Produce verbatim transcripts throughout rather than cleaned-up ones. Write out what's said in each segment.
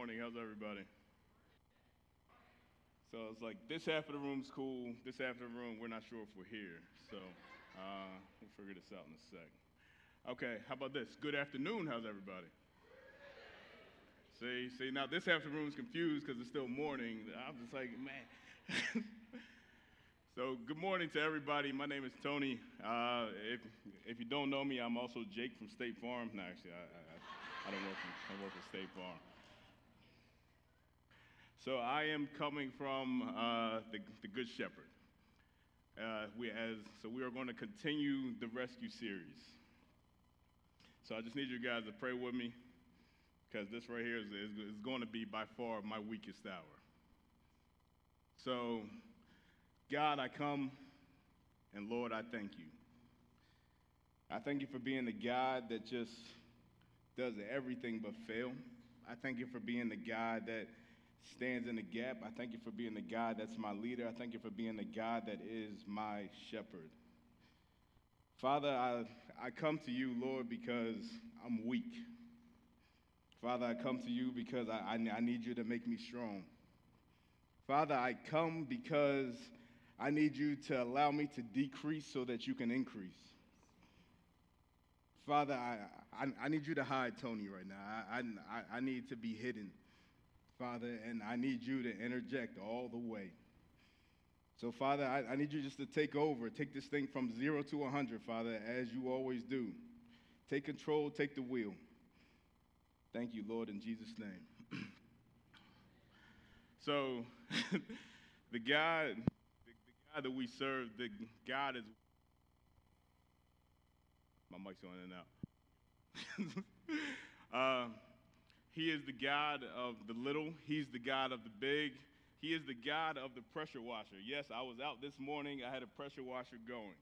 morning. How's everybody? So it's like this half of the room's cool. This half of the room, we're not sure if we're here. So uh, we'll figure this out in a sec. Okay, how about this? Good afternoon. How's everybody? See, see, now this half of the room's confused because it's still morning. I'm just like, man. So good morning to everybody. My name is Tony. Uh, if if you don't know me, I'm also Jake from State Farm. No, actually, I. I I don't work for, I work for State Farm. So I am coming from uh, the, the Good Shepherd. Uh, we as so we are going to continue the Rescue series. So I just need you guys to pray with me, because this right here is, is, is going to be by far my weakest hour. So God, I come, and Lord, I thank you. I thank you for being the God that just does everything but fail. I thank you for being the God that stands in the gap. I thank you for being the God that's my leader. I thank you for being the God that is my shepherd. Father, I, I come to you, Lord, because I'm weak. Father, I come to you because I, I, I need you to make me strong. Father, I come because I need you to allow me to decrease so that you can increase. Father, I, I, I need you to hide Tony right now. I, I, I need to be hidden, Father, and I need you to interject all the way. So, Father, I, I need you just to take over. Take this thing from zero to one hundred, Father, as you always do. Take control. Take the wheel. Thank you, Lord, in Jesus' name. So, the God, the, the God that we serve, the God is... My mic's on and out. uh, he is the God of the little. He's the God of the big. He is the God of the pressure washer. Yes, I was out this morning. I had a pressure washer going.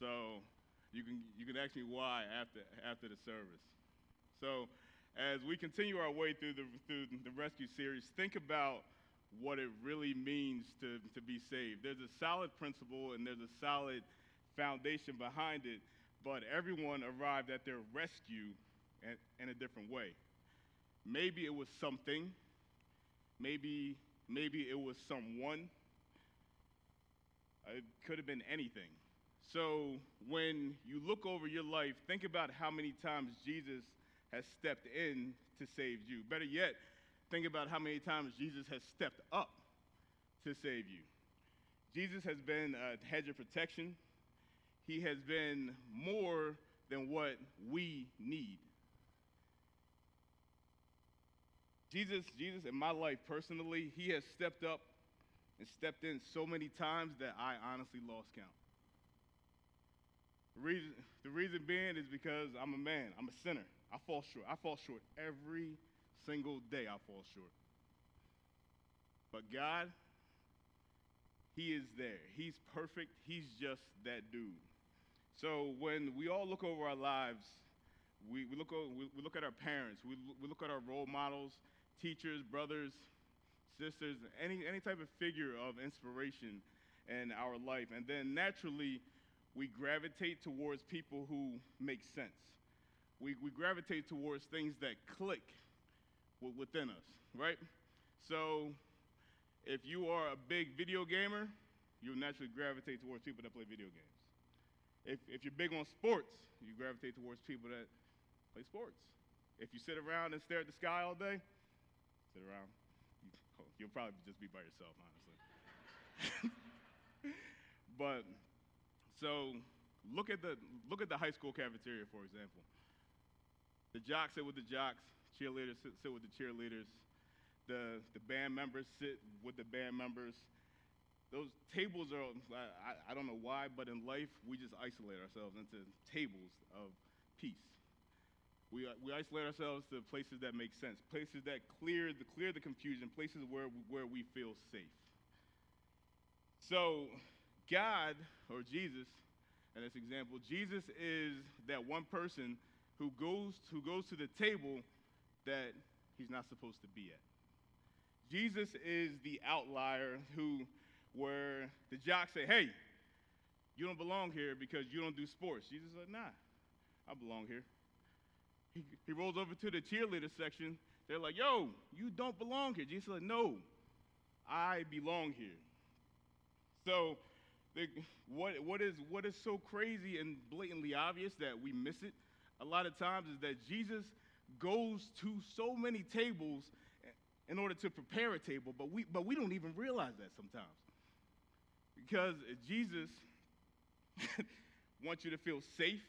So you can you can ask me why after after the service. So as we continue our way through the through the Rescue series, think about what it really means to, to be saved. There's a solid principle and there's a solid foundation behind it. But everyone arrived at their rescue in a different way. Maybe it was something. Maybe, maybe it was someone. It could have been anything. So when you look over your life, think about how many times Jesus has stepped in to save you. Better yet, think about how many times Jesus has stepped up to save you. Jesus has been a hedge of protection. He has been more than what we need. Jesus, Jesus, in my life personally, he has stepped up and stepped in so many times that I honestly lost count. The reason, the reason being is because I'm a man. I'm a sinner. I fall short. I fall short every single day. I fall short. But God, he is there. He's perfect. He's just that dude. So when we all look over our lives, we, we, look, over, we, we look at our parents, we, we look at our role models, teachers, brothers, sisters, any, any type of figure of inspiration in our life. And then naturally, we gravitate towards people who make sense. We, we gravitate towards things that click w- within us, right? So if you are a big video gamer, you'll naturally gravitate towards people that play video games. If, if you're big on sports, you gravitate towards people that play sports. If you sit around and stare at the sky all day, sit around, you'll probably just be by yourself, honestly. But so look at the look at the high school cafeteria, for example. The jocks sit with the jocks, cheerleaders sit, sit with the cheerleaders, the the band members sit with the band members. Those tables are, I, I don't know why, but in life, we just isolate ourselves into tables of peace. We, we isolate ourselves to places that make sense, places that clear the, clear the confusion, places where, where we feel safe. So God, or Jesus, in this example, Jesus is that one person who goes, who goes to the table that he's not supposed to be at. Jesus is the outlier who, where the jocks say, hey, you don't belong here because you don't do sports. Jesus is like, nah, I belong here. He, he rolls over to the cheerleader section. They're like, yo, you don't belong here. Jesus said, no, I belong here. So the, what, what, is, what is so crazy and blatantly obvious that we miss it a lot of times is that Jesus goes to so many tables in order to prepare a table, but we, but we don't even realize that sometimes. Because Jesus wants you to feel safe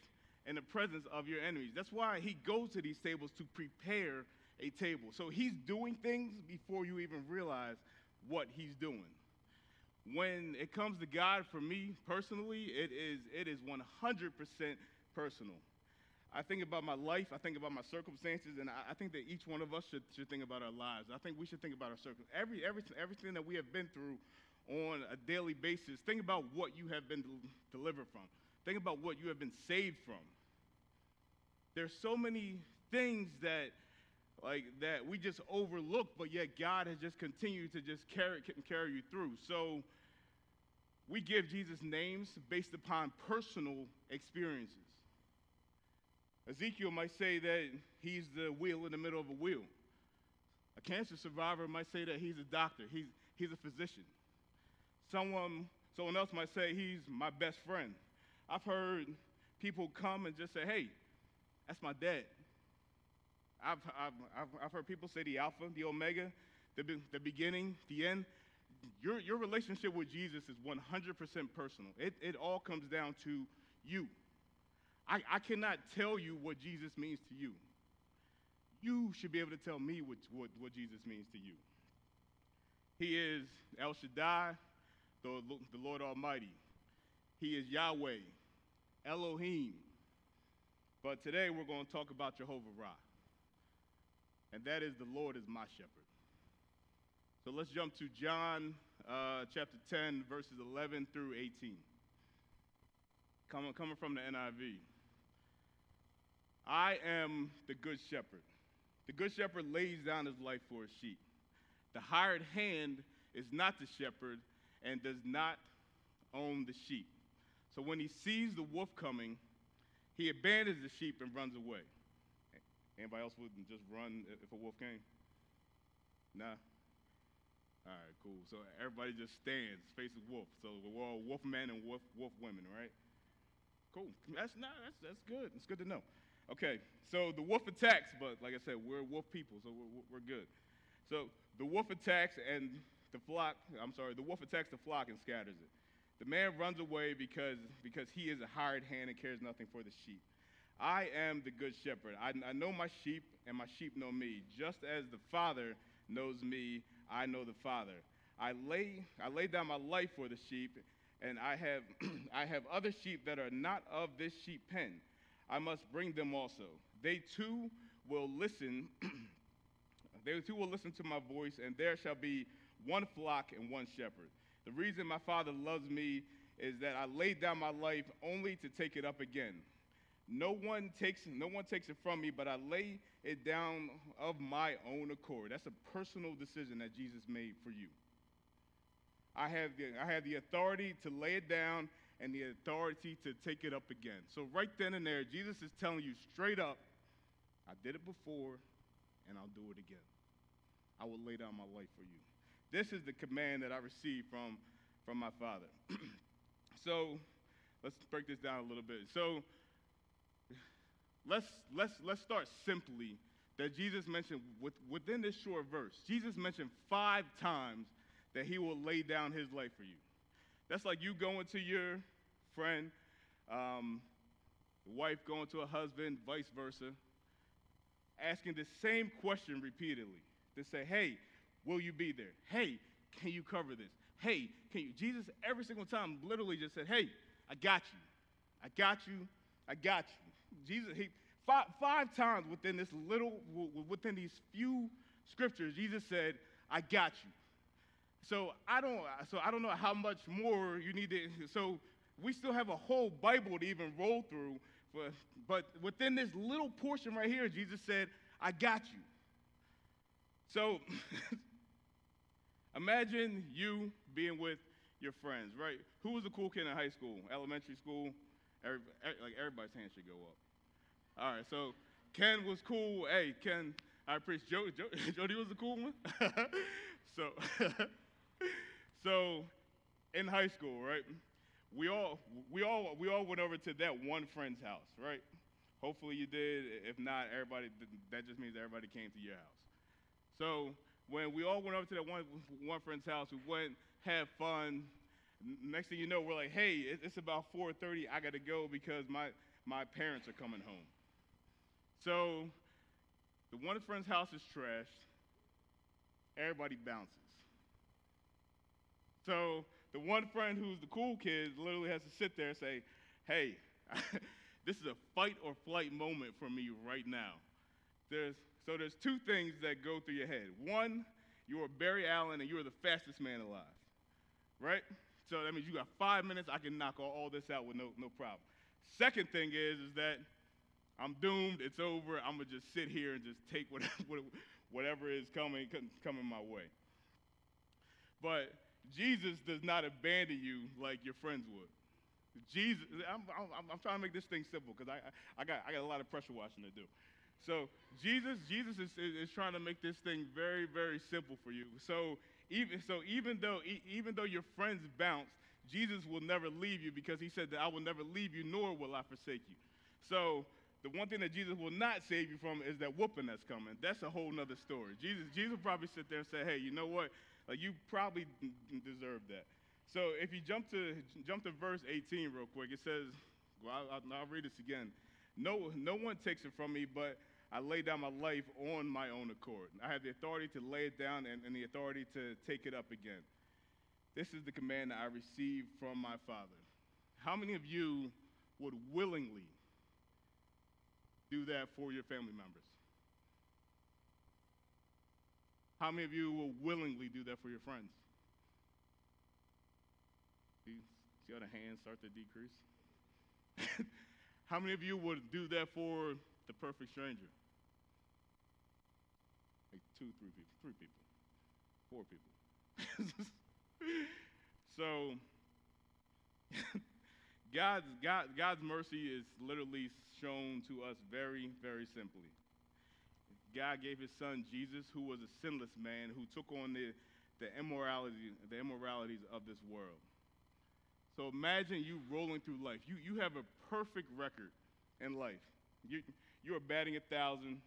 in the presence of your enemies. That's why he goes to these tables, to prepare a table. So he's doing things before you even realize what he's doing. When it comes to God, for me personally, it is, it is one hundred percent personal. I think about my life, I think about my circumstances, and I, I think that each one of us should, should think about our lives. I think we should think about our circumstances. Every, every, everything that we have been through on a daily basis, think about what you have been del- delivered from. Think about what you have been saved from. There's so many things that, like, that we just overlook, but yet God has just continued to just carry, carry you through. So we give Jesus names based upon personal experiences. Ezekiel might say that he's the wheel in the middle of a wheel. A cancer survivor might say that he's a doctor, he's, he's a physician. Someone, someone else might say he's my best friend. I've heard people come and just say, hey, that's my dad. I've, I've, I've, I've heard people say the Alpha, the Omega, the, be, the beginning, the end. Your, your relationship with Jesus is one hundred percent personal. It, it all comes down to you. I, I cannot tell you what Jesus means to you. You should be able to tell me what, what, what Jesus means to you. He is El Shaddai, the, the Lord Almighty. He is Yahweh, Elohim. But today we're going to talk about Jehovah Ra. And that is the Lord is my shepherd. So let's jump to John uh, chapter ten, verses eleven through eighteen. Coming, coming from the N I V. I am the good shepherd. The good shepherd lays down his life for his sheep. The hired hand is not the shepherd and does not own the sheep. So when he sees the wolf coming, he abandons the sheep and runs away. Anybody else would just run if a wolf came? Nah? All right, cool. So everybody just stands, faces wolf. So we're all wolf men and wolf, wolf women, right? Cool. That's not. That's that's good. It's good to know. Okay. So the wolf attacks, but like I said, we're wolf people, so we're we're good. So the wolf attacks and the flock. I'm sorry. The wolf attacks the flock and scatters it. The man runs away because because he is a hired hand and cares nothing for the sheep. I am the good shepherd. I, I know my sheep, and my sheep know me. Just as the Father knows me, I know the Father. I lay I lay down my life for the sheep. And I have I have other sheep that are not of this sheep pen. I must bring them also. They too will listen, they too will listen to my voice, and there shall be one flock and one shepherd. The reason my Father loves me is that I laid down my life only to take it up again. No one takes no one takes it from me, but I lay it down of my own accord. That's a personal decision that Jesus made for you. I have, the, I have the authority to lay it down and the authority to take it up again. So right then and there, Jesus is telling you straight up, I did it before and I'll do it again. I will lay down my life for you. This is the command that I received from, from my Father. So let's break this down a little bit. So let's, let's, let's start simply that Jesus mentioned with, within this short verse, Jesus mentioned five times that he will lay down his life for you. That's like you going to your friend, um, wife going to a husband, vice versa, asking the same question repeatedly to say, hey, will you be there? Hey, can you cover this? Hey, can you? Jesus every single time literally just said, hey, I got you. I got you. I got you. Jesus, he, five, five times within this little, within these few scriptures, Jesus said, I got you. So I don't. So I don't know how much more you need to. So we still have a whole Bible to even roll through. But, but within this little portion right here, Jesus said, "I got you." So imagine you being with your friends, right? Who was the cool kid in high school, elementary school? Every, like everybody's hand should go up. All right. So Ken was cool. Hey, Ken. I preached Jody. Jody was the cool one. so, so in high school, right? We all, we all, we all went over to that one friend's house, right? Hopefully you did. If not, everybody, that just means everybody came to your house. So when we all went over to that one, one friend's house, we went, had fun. Next thing you know, we're like, hey, it's about four thirty. I got to go because my, my parents are coming home. So the one friend's house is trashed. Everybody bounces. So the one friend who's the cool kid literally has to sit there and say, hey, this is a fight or flight moment for me right now. There's, so there's two things that go through your head. One, you are Barry Allen and you are the fastest man alive, right? So that means you got five minutes. I can knock all, all this out with no, no problem. Second thing is, is that I'm doomed. It's over. I'm going to just sit here and just take whatever, whatever is coming, coming my way. But Jesus does not abandon you like your friends would. Jesus, I'm, I'm, I'm trying to make this thing simple because I, I, got, I got a lot of pressure washing to do. So Jesus, Jesus is, is, is trying to make this thing very, very simple for you. So even, so even though, even though your friends bounce, Jesus will never leave you because he said that I will never leave you, nor will I forsake you. So the one thing that Jesus will not save you from is that whooping that's coming. That's a whole nother story. Jesus, Jesus will probably sit there and say, hey, you know what? Like, you probably deserve that. So if you jump to jump to verse eighteen real quick, it says, well, I'll, I'll read this again. No, no one takes it from me, but I lay down my life on my own accord. I have the authority to lay it down and, and the authority to take it up again. This is the command that I received from my Father. How many of you would willingly do that for your family members? How many of you will willingly do that for your friends? See how the hands start to decrease? How many of you would do that for the perfect stranger? Like two, three people, three people, four people. So, God's, God, God's mercy is literally shown to us very, very simply. God gave his son, Jesus, who was a sinless man, who took on the, the, immorality, the immoralities of this world. So imagine you rolling through life. You, you have a perfect record in life. You, you are batting a thousand.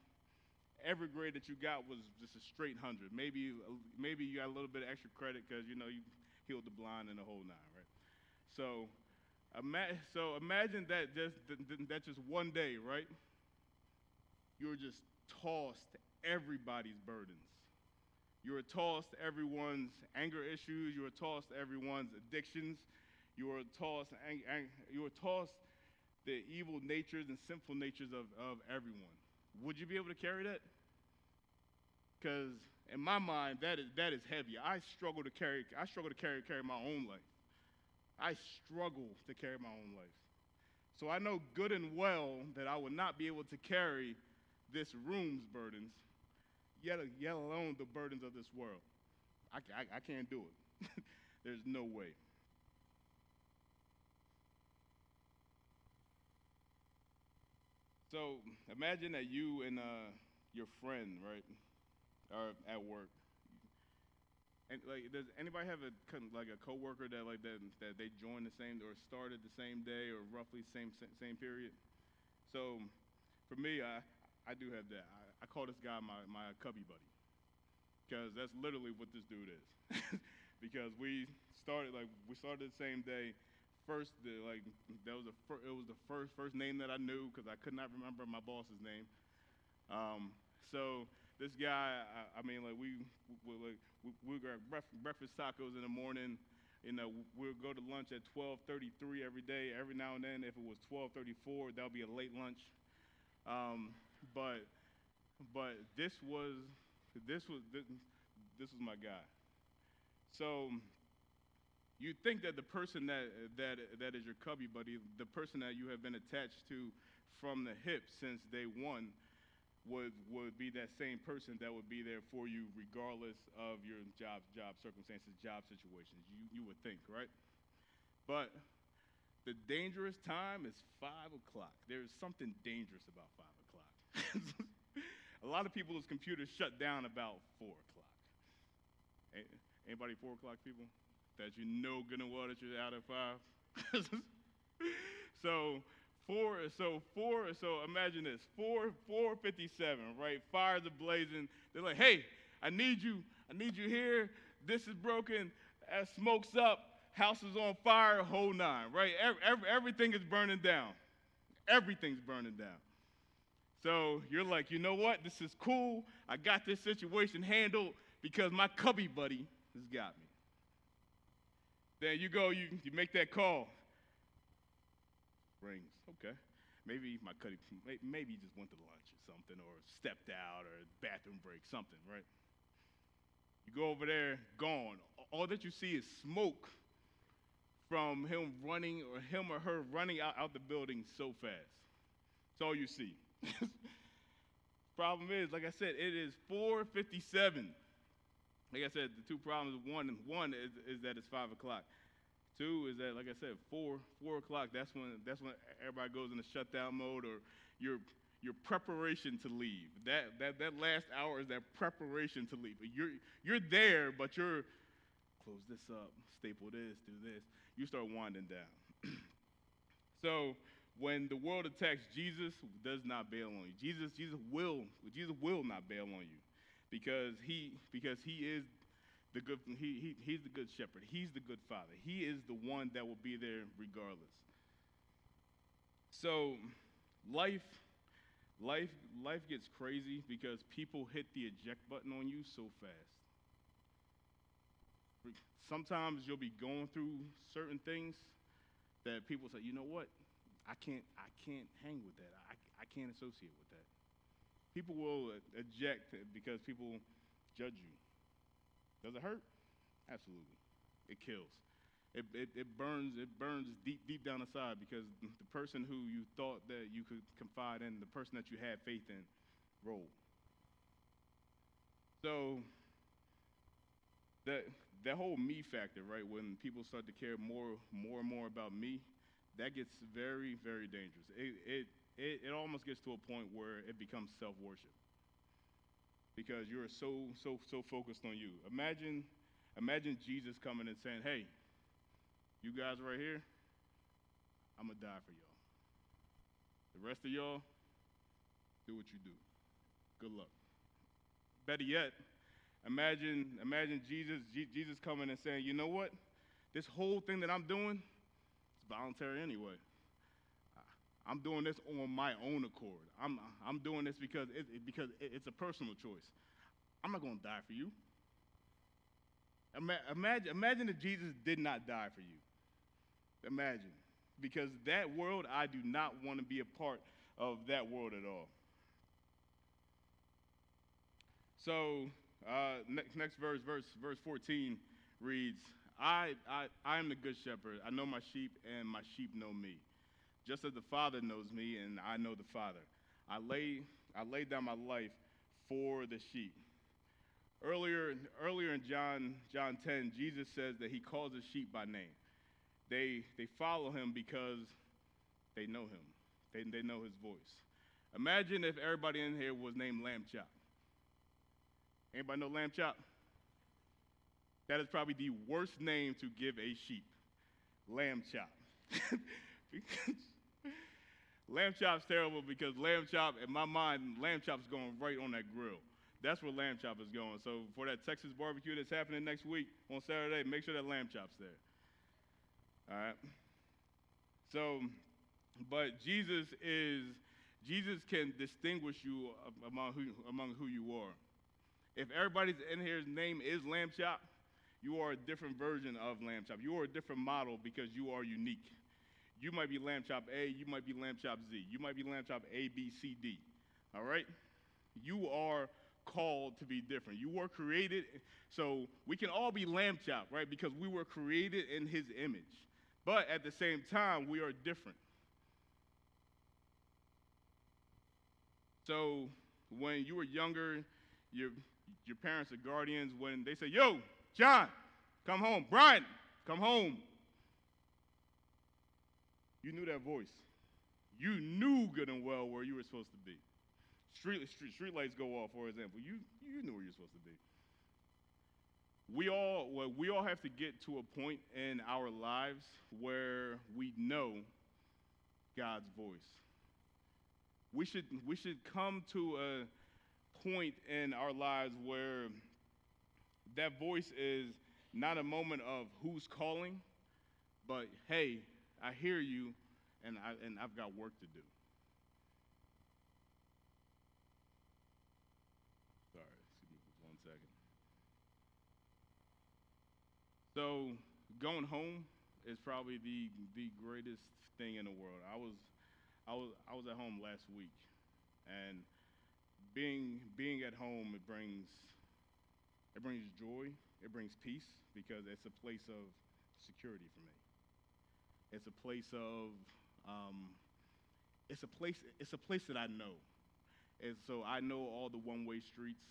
Every grade that you got was just a straight hundred. Maybe, maybe you got a little bit of extra credit because, you know, you healed the blind and the whole nine, right? So, ima- so imagine that just, that just one day, right? You're just tossed everybody's burdens. You are tossed everyone's anger issues. You are tossed everyone's addictions. You are tossed, you are tossed the evil natures and sinful natures of, of everyone. Would you be able to carry that? Because in my mind, that is that is heavy. I struggle to carry. I struggle to carry carry my own life. I struggle to carry my own life. So I know good and well that I would not be able to carry this room's burdens, yet, yet alone the burdens of this world. I, I, I can't do it. There's no way. So imagine that you and uh, your friend, right, are at work. And like, does anybody have a like a coworker that like that that they joined the same or started the same day or roughly same same period? So for me, I I do have that. I, I call this guy my my cubby buddy because that's literally what this dude is. Because we started like we started the same day. First, the, like that was the fir- it was the first first name that I knew because I could not remember my boss's name. Um, so this guy, I, I mean, like we we like we, we grab breakfast tacos in the morning. You know, we'll go to lunch at twelve thirty-three every day. Every now and then, if it was twelve thirty-four, that would be a late lunch. Um, but but this was this was this, this was my guy. So. You think that the person that that that is your cubby buddy, the person that you have been attached to from the hip since day one, would would be that same person that would be there for you regardless of your job job circumstances, job situations. You you would think, right? But the dangerous time is five o'clock. There is something dangerous about five o'clock. A lot of people's computers shut down about four o'clock. Anybody four o'clock people that you know good and well that you're out at five? so four, so four, so imagine this, four, four fifty-seven, right? Fires are blazing. They're like, hey, I need you. I need you here. This is broken. As smoke's up, house is on fire, whole nine, right? Every, every, everything is burning down. Everything's burning down. So you're like, you know what? This is cool. I got this situation handled because my cubby buddy has got me. Then you go, you, you make that call. Rings. Okay. Maybe my cubby, maybe he just went to lunch or something, or stepped out, or bathroom break, something, right? You go over there, gone. All that you see is smoke from him running, or him or her running out, out the building so fast. That's all you see. Problem is, like I said, it is four fifty-seven. Like I said, the two problems, one, one is, is that it's five o'clock. Two is that, like I said, four, four o'clock, that's when, that's when everybody goes into shutdown mode, or your, your preparation to leave. That, that, that last hour is that preparation to leave. You're, you're there, but you're, close this up, staple this, do this. You start winding down. So when the world attacks, Jesus does not bail on you. Jesus, Jesus will, Jesus will not bail on you, because he, because he is the good, he, he he's the good shepherd. He's the good father. He is the one that will be there regardless. So life, life, life gets crazy because people hit the eject button on you so fast. Sometimes you'll be going through certain things that people say, you know what? I can't, I can't hang with that. I, I can't associate with that. People will eject because people judge you. Does it hurt? Absolutely. It kills. It, it, it burns, it burns deep, deep down inside, because the person who you thought that you could confide in, the person that you had faith in, rolled. So that, that whole me factor, right? When people start to care more, more and more about me, that gets very, very dangerous. It, it, it, it almost gets to a point where it becomes self-worship, because you're so, so, so focused on you. Imagine, imagine Jesus coming and saying, hey, you guys right here, I'm going to die for y'all. The rest of y'all, do what you do. Good luck. Better yet, imagine, imagine Jesus, G- Jesus coming and saying, you know what? This whole thing that I'm doing, voluntary anyway. I'm doing this on my own accord. I'm I'm doing this because it, it because it, it's a personal choice. I'm not going to die for you. Ima- imagine imagine if Jesus did not die for you. Imagine, because that world, I do not want to be a part of that world at all. So uh, next next verse verse verse fourteen reads. I, I, I am the good shepherd. I know my sheep, and my sheep know me. Just as the Father knows me, and I know the Father. I lay, I lay down my life for the sheep. Earlier, earlier in John, John ten, Jesus says that he calls his sheep by name. They, they follow him because they know him. They, they know his voice. Imagine if everybody in here was named Lamb Chop. Anybody know Lamb Chop? That is probably the worst name to give a sheep, Lamb Chop. Lamb Chop's terrible, because Lamb Chop, in my mind, Lamb Chop's going right on that grill. That's where Lamb Chop is going. So for that Texas barbecue that's happening next week on Saturday, make sure that Lamb Chop's there. All right. So, but Jesus is, Jesus can distinguish you among who, among who you are. If everybody's in here's name is Lamb Chop, you are a different version of Lamb Chop. You are a different model, because you are unique. You might be Lamb Chop A, you might be Lamb Chop Z, you might be Lamb Chop A, B, C, D, all right? You are called to be different. You were created, so we can all be Lamb Chop, right? Because we were created in his image. But at the same time, we are different. So when you were younger, your, your parents or guardians, when they say, yo, John, come home. Brian, come home. You knew that voice. You knew good and well where you were supposed to be. Street, street, street lights go off, for example. You you know where you're supposed to be. We all well, we all have to get to a point in our lives where we know God's voice. We should we should come to a point in our lives where that voice is not a moment of who's calling, but hey, I hear you, and I and I've got work to do. So going home is probably the the greatest thing in the world. I was I was I was at home last week, and being being at home it brings it brings joy, it brings peace, because it's a place of security for me. It's a place of um, it's a place it's a place that I know, and so I know all the one-way streets.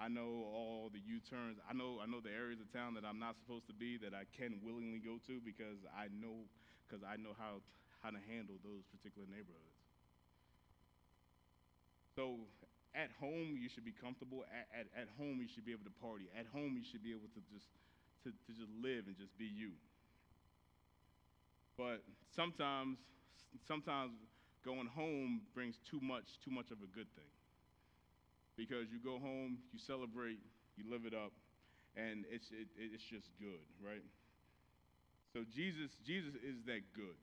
I know all the U-turns. I know I know the areas of town that I'm not supposed to be, that I can willingly go to because I know because I know how how to handle those particular neighborhoods. So at home you should be comfortable. At, at, at home you should be able to party. At home you should be able to just to, to just live and just be you. But sometimes sometimes going home brings too much too much of a good thing. Because you go home, you celebrate, you live it up, and it's it, it's just good, right? So Jesus Jesus is that good.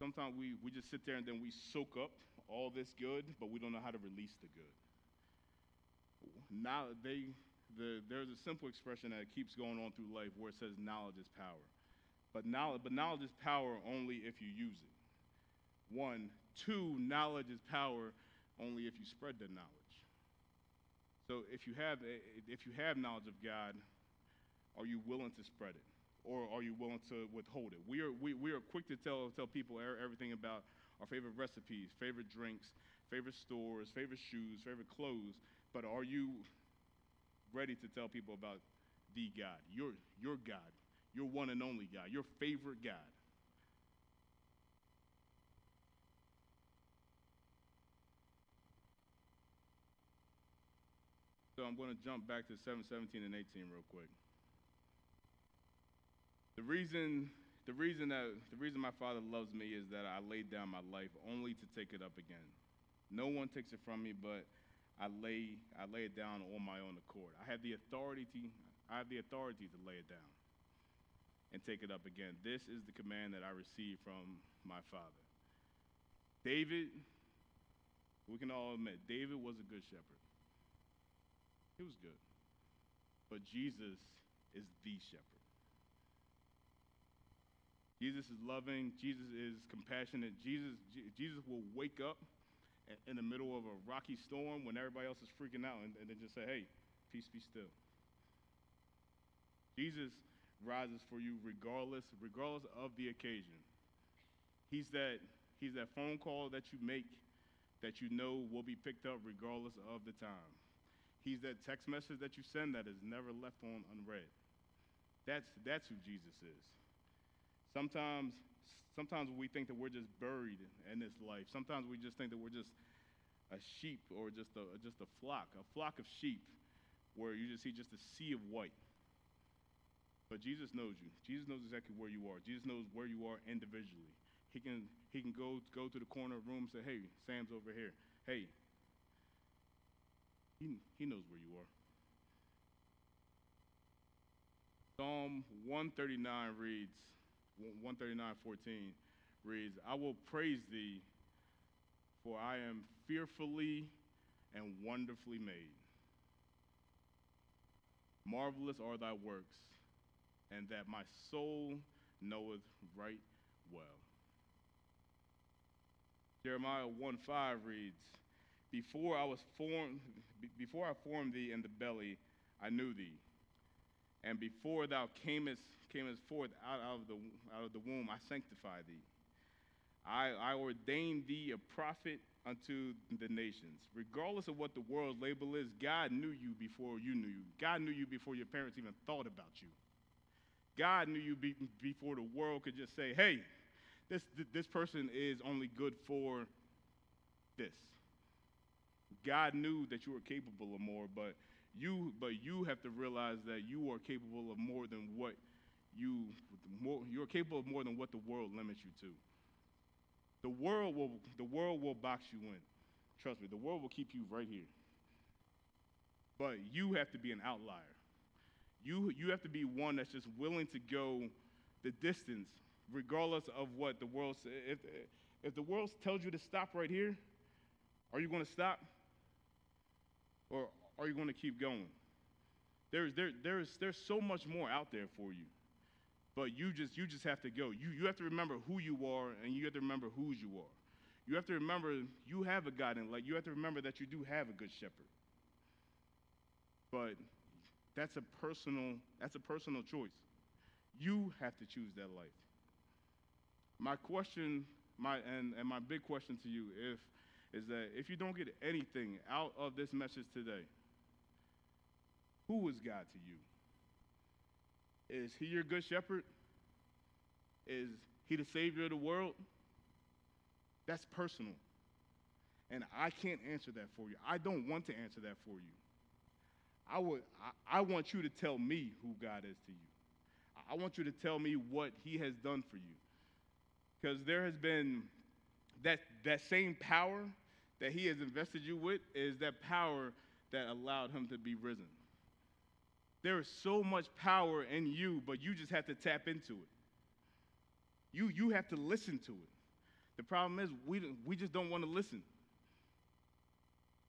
Sometimes we, we just sit there and then we soak up all this good, but we don't know how to release the good. Now they the there's a simple expression that keeps going on through life where it says knowledge is power, but knowledge but knowledge is power only if you use it. One, two, knowledge is power only if you spread the knowledge. So if you have if you have knowledge of God, are you willing to spread it, or are you willing to withhold it? We are we, we are quick to tell tell people everything about our favorite recipes, favorite drinks, favorite stores, favorite shoes, favorite clothes. But are you ready to tell people about the God, your your God, your one and only God, your favorite God? So I'm going to jump back to seven, seventeen, and eighteen real quick. The reason, the reason that the reason my Father loves me is that I laid down my life only to take it up again. No one takes it from me, but I lay, I lay it down on my own accord. I have the authority, to, I have the authority to lay it down and take it up again. This is the command that I received from my Father. David, we can all admit, David was a good shepherd. He was good. But Jesus is the shepherd. Jesus is loving. Jesus is compassionate. Jesus, Jesus will wake up in the middle of a rocky storm when everybody else is freaking out and, and then just say, hey, peace be still. Jesus rises for you regardless, regardless of the occasion. He's that, he's that phone call that you make that you know will be picked up regardless of the time. He's that text message that you send that is never left on unread. That's that's who Jesus is. Sometimes, sometimes we think that we're just buried in this life. Sometimes we just think that we're just a sheep or just a just a flock, a flock of sheep, where you just see just a sea of white. But Jesus knows you. Jesus knows exactly where you are. Jesus knows where you are individually. He can he can go go to the corner of the room and say, hey, Sam's over here. Hey. He, he knows where you are. Psalm one thirty-nine reads, one thirty-nine fourteen reads, I will praise thee, for I am fearfully and wonderfully made. Marvelous are thy works, and that my soul knoweth right well. Jeremiah one five reads, Before I was formed, before I formed thee in the belly, I knew thee, and before thou camest camest forth out of the out of the womb, I sanctified thee. I, I ordained thee a prophet unto the nations. Regardless of what the world's label is, God knew you before you knew you. God knew you before your parents even thought about you. God knew you be, before the world could just say, "Hey, this this person is only good for this." God knew that you were capable of more, but you but you have to realize that you are capable of more than what you more, you're capable of more than what the world limits you to. The world will the world will box you in. Trust me, the world will keep you right here. But you have to be an outlier. You you have to be one that's just willing to go the distance, regardless of what the world says. If, if the world tells you to stop right here, are you going to stop? Or are you going to keep going? There's there there is there's so much more out there for you. But you just you just have to go. You you have to remember who you are, and you have to remember whose you are. You have to remember you have a God in light. You have to remember that you do have a good shepherd. But that's a personal that's a personal choice. You have to choose that life. My question, my and, and my big question to you if is that if you don't get anything out of this message today, who is God to you? Is he your good shepherd? Is he the savior of the world? That's personal. And I can't answer that for you. I don't want to answer that for you. I would. I, I want you to tell me who God is to you. I want you to tell me what he has done for you. Because there has been that, that same power that he has invested you with is that power that allowed him to be risen. There is so much power in you, but you just have to tap into it. You you have to listen to it. The problem is we we just don't want to listen.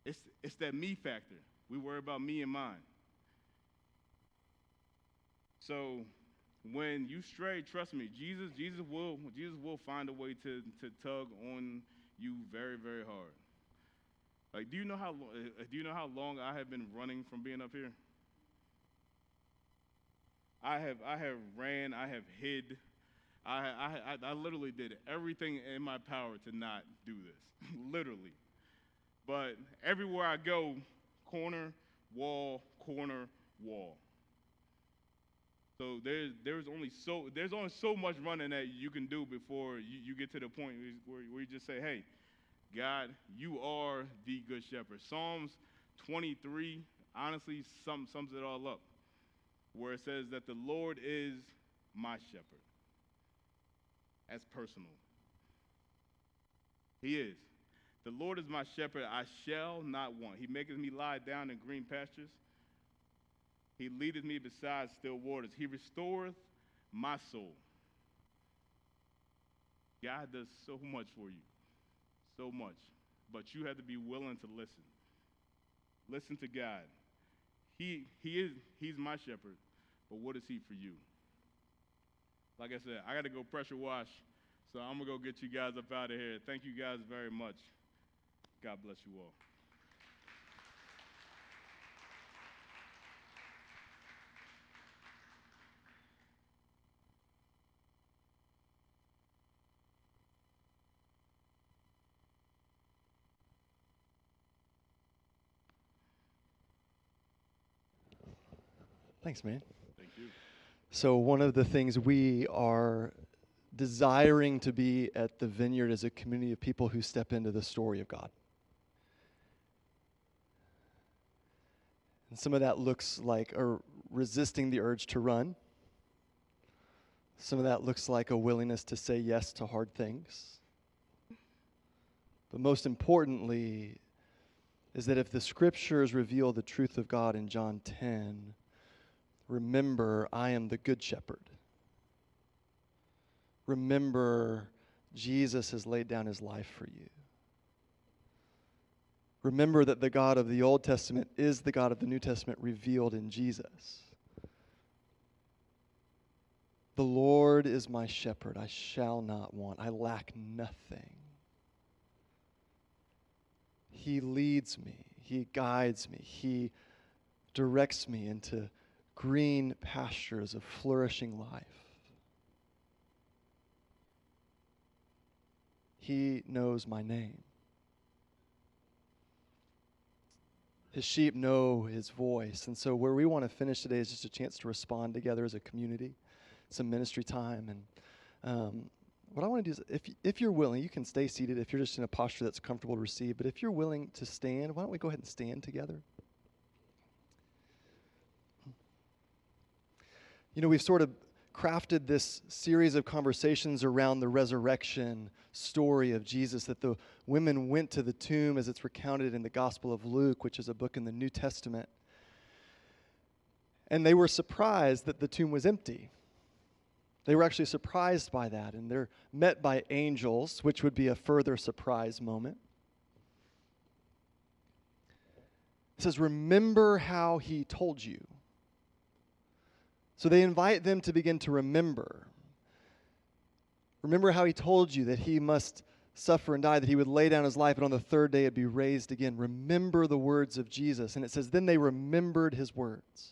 It's it's that me factor. We worry about me and mine. So when you stray, trust me, Jesus Jesus will Jesus will find a way to to tug on you very, very hard. Like, do you know how do you know how long I have been running from being up here? I have I have ran, I have hid, I, I I literally did everything in my power to not do this, literally. But everywhere I go, corner, wall, corner, wall. So there's there's only so there's only so much running that you can do before you, you get to the point where, where you just say, hey, God, you are the good shepherd. Psalms twenty-three honestly sum, sums it all up, where it says that the Lord is my shepherd. That's personal. He is. The Lord is my shepherd, I shall not want. He maketh me lie down in green pastures. He leadeth me beside still waters. He restoreth my soul. God does so much for you, so much. But you have to be willing to listen. Listen to God. He he is he's my shepherd, but what is he for you? Like I said, I gotta go pressure wash, so I'm gonna go get you guys up out of here. Thank you guys very much. God bless you all. Thanks, man. Thank you. So one of the things we are desiring to be at the Vineyard is a community of people who step into the story of God. And some of that looks like a resisting the urge to run. Some of that looks like a willingness to say yes to hard things. But most importantly is that if the scriptures reveal the truth of God in John ten, remember, I am the good shepherd. Remember, Jesus has laid down his life for you. Remember that the God of the Old Testament is the God of the New Testament revealed in Jesus. The Lord is my shepherd. I shall not want. I lack nothing. He leads me. He guides me. He directs me into green pastures of flourishing life. He knows my name. His sheep know his voice. And so where we want to finish today is just a chance to respond together as a community. Some ministry time. And um, what I want to do is, if, if you're willing, you can stay seated if you're just in a posture that's comfortable to receive. But if you're willing to stand, why don't we go ahead and stand together? You know, we've sort of crafted this series of conversations around the resurrection story of Jesus, that the women went to the tomb as it's recounted in the Gospel of Luke, which is a book in the New Testament. And they were surprised that the tomb was empty. They were actually surprised by that, and they're met by angels, which would be a further surprise moment. It says, remember how he told you. So they invite them to begin to remember. Remember how he told you that he must suffer and die, that he would lay down his life, and on the third day it would be raised again. Remember the words of Jesus. And it says, then they remembered his words.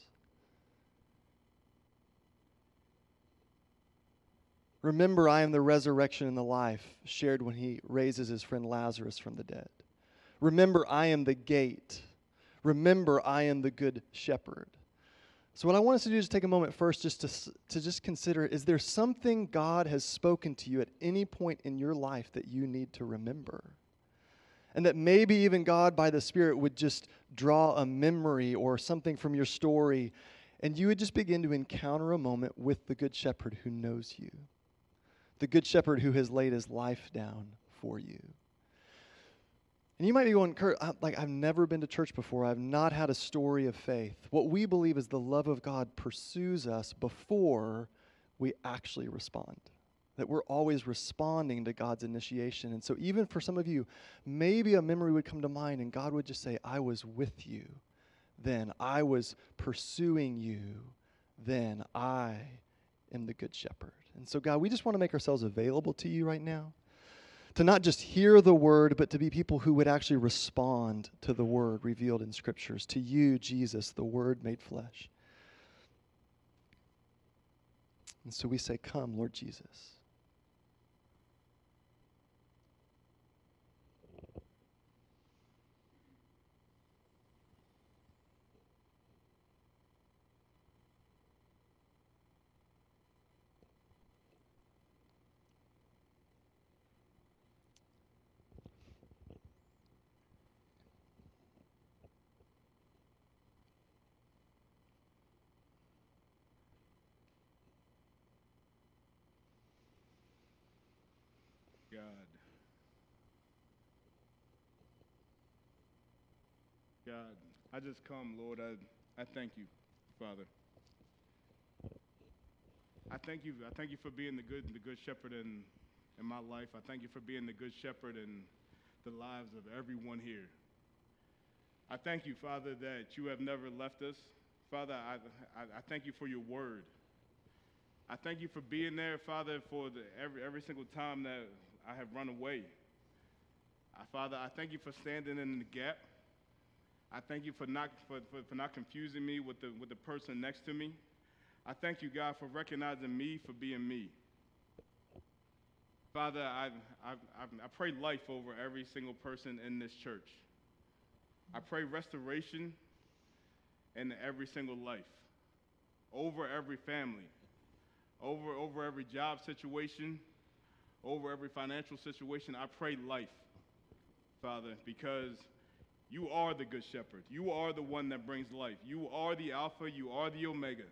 Remember, I am the resurrection and the life, shared when he raises his friend Lazarus from the dead. Remember, I am the gate. Remember, I am the good shepherd. So what I want us to do is take a moment first just to, to just consider, is there something God has spoken to you at any point in your life that you need to remember? And that maybe even God by the Spirit would just draw a memory or something from your story, and you would just begin to encounter a moment with the Good Shepherd who knows you. The Good Shepherd who has laid his life down for you. And you might be going, Kurt, I'm, like, I've never been to church before. I've not had a story of faith. What we believe is the love of God pursues us before we actually respond. That we're always responding to God's initiation. And so even for some of you, maybe a memory would come to mind and God would just say, I was with you then. I was pursuing you then. I am the Good Shepherd. And so, God, we just want to make ourselves available to you right now, to not just hear the word, but to be people who would actually respond to the word revealed in scriptures, to you, Jesus, the word made flesh. And so we say, come, Lord Jesus. God, I just come, Lord. I, I thank you, Father. I thank you. I thank you for being the good, the good shepherd in, in my life. I thank you for being the good shepherd in the lives of everyone here. I thank you, Father, that you have never left us. Father, I, I, I thank you for your word. I thank you for being there, Father, for the, every every single time that I have run away. I, Father, I thank you for standing in the gap. I thank you for not, for, for, for not confusing me with the, with the person next to me. I thank you, God, for recognizing me for being me. Father, I, I, I pray life over every single person in this church. I pray restoration in every single life, over every family, over, over every job situation, over every financial situation. I pray life, Father, because you are the good shepherd. You are the one that brings life. You are the Alpha. You are the Omega.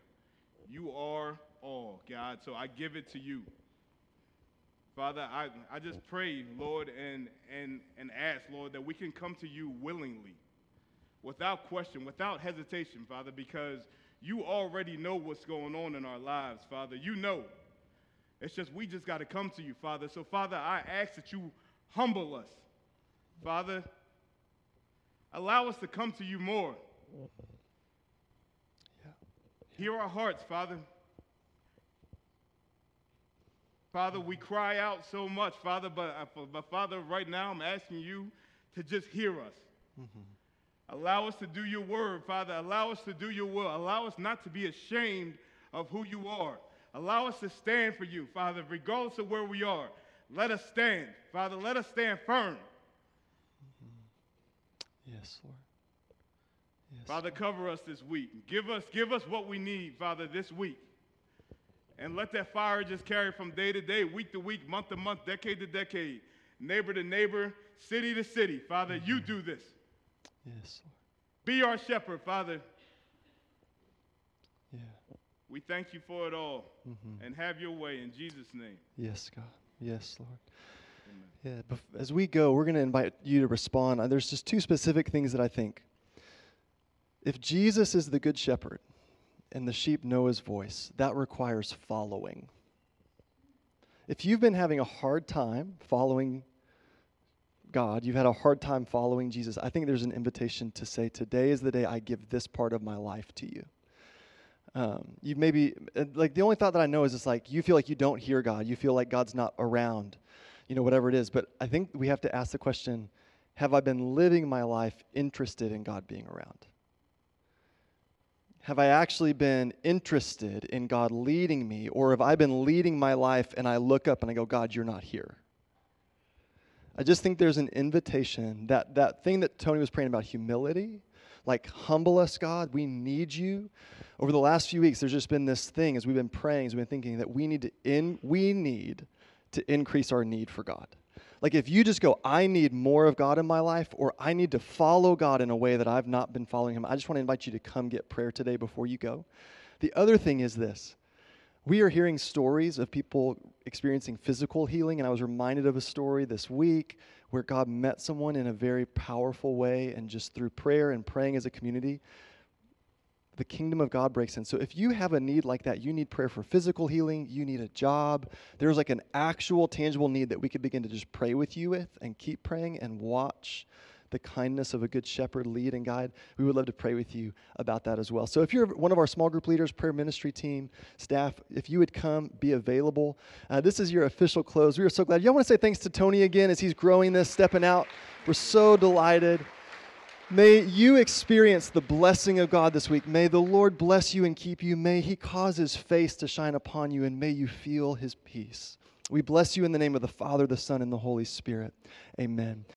You are all, God. So I give it to you. Father, I, I just pray, Lord, and, and, and ask, Lord, that we can come to you willingly, without question, without hesitation, Father, because you already know what's going on in our lives, Father. You know. It's just we just got to come to you, Father. So, Father, I ask that you humble us, Father. Allow us to come to you more. Yeah. Hear our hearts, Father. Father, we cry out so much, Father, but, but Father, right now I'm asking you to just hear us. Mm-hmm. Allow us to do your word, Father. Allow us to do your will. Allow us not to be ashamed of who you are. Allow us to stand for you, Father, regardless of where we are. Let us stand, Father. Let us stand firm. Yes, Lord. Yes, Father, Lord. Cover us this week. Give us, give us what we need, Father, this week. And let that fire just carry from day to day, week to week, month to month, decade to decade, neighbor to neighbor, city to city. Father, mm-hmm. you do this. Yes, Lord. Be our shepherd, Father. Yeah. We thank you for it all. Mm-hmm. And have your way in Jesus' name. Yes, God. Yes, Lord. Amen. Yeah. As we go, we're going to invite you to respond. There's just two specific things that I think. If Jesus is the good shepherd and the sheep know his voice, that requires following. If you've been having a hard time following God, you've had a hard time following Jesus, I think there's an invitation to say, today is the day I give this part of my life to you. Um, you maybe, like, the only thought that I know is it's like, you feel like you don't hear God. You feel like God's not around, you know, whatever it is. But I think we have to ask the question, have I been living my life interested in God being around? Have I actually been interested in God leading me? Or have I been leading my life and I look up and I go, God, you're not here? I just think there's an invitation, that that thing that Tony was praying about, humility, like, humble us, God, we need you. Over the last few weeks, there's just been this thing as we've been praying, as we've been thinking, that we need to in we need to increase our need for God. Like, if you just go, I need more of God in my life, or I need to follow God in a way that I've not been following him, I just want to invite you to come get prayer today before you go. The other thing is this. We are hearing stories of people experiencing physical healing, and I was reminded of a story this week where God met someone in a very powerful way, and just through prayer and praying as a community, the kingdom of God breaks in. So if you have a need like that, you need prayer for physical healing, you need a job, there's like an actual tangible need that we could begin to just pray with you with, and keep praying and watch the kindness of a good shepherd lead and guide. We would love to pray with you about that as well. So if you're one of our small group leaders, prayer ministry team, staff, if you would come, be available. Uh, this is your official close. We are so glad. Y'all want to say thanks to Tony again as he's growing this, stepping out. We're so delighted. May you experience the blessing of God this week. May the Lord bless you and keep you. May he cause his face to shine upon you, and may you feel his peace. We bless you in the name of the Father, the Son, and the Holy Spirit. Amen.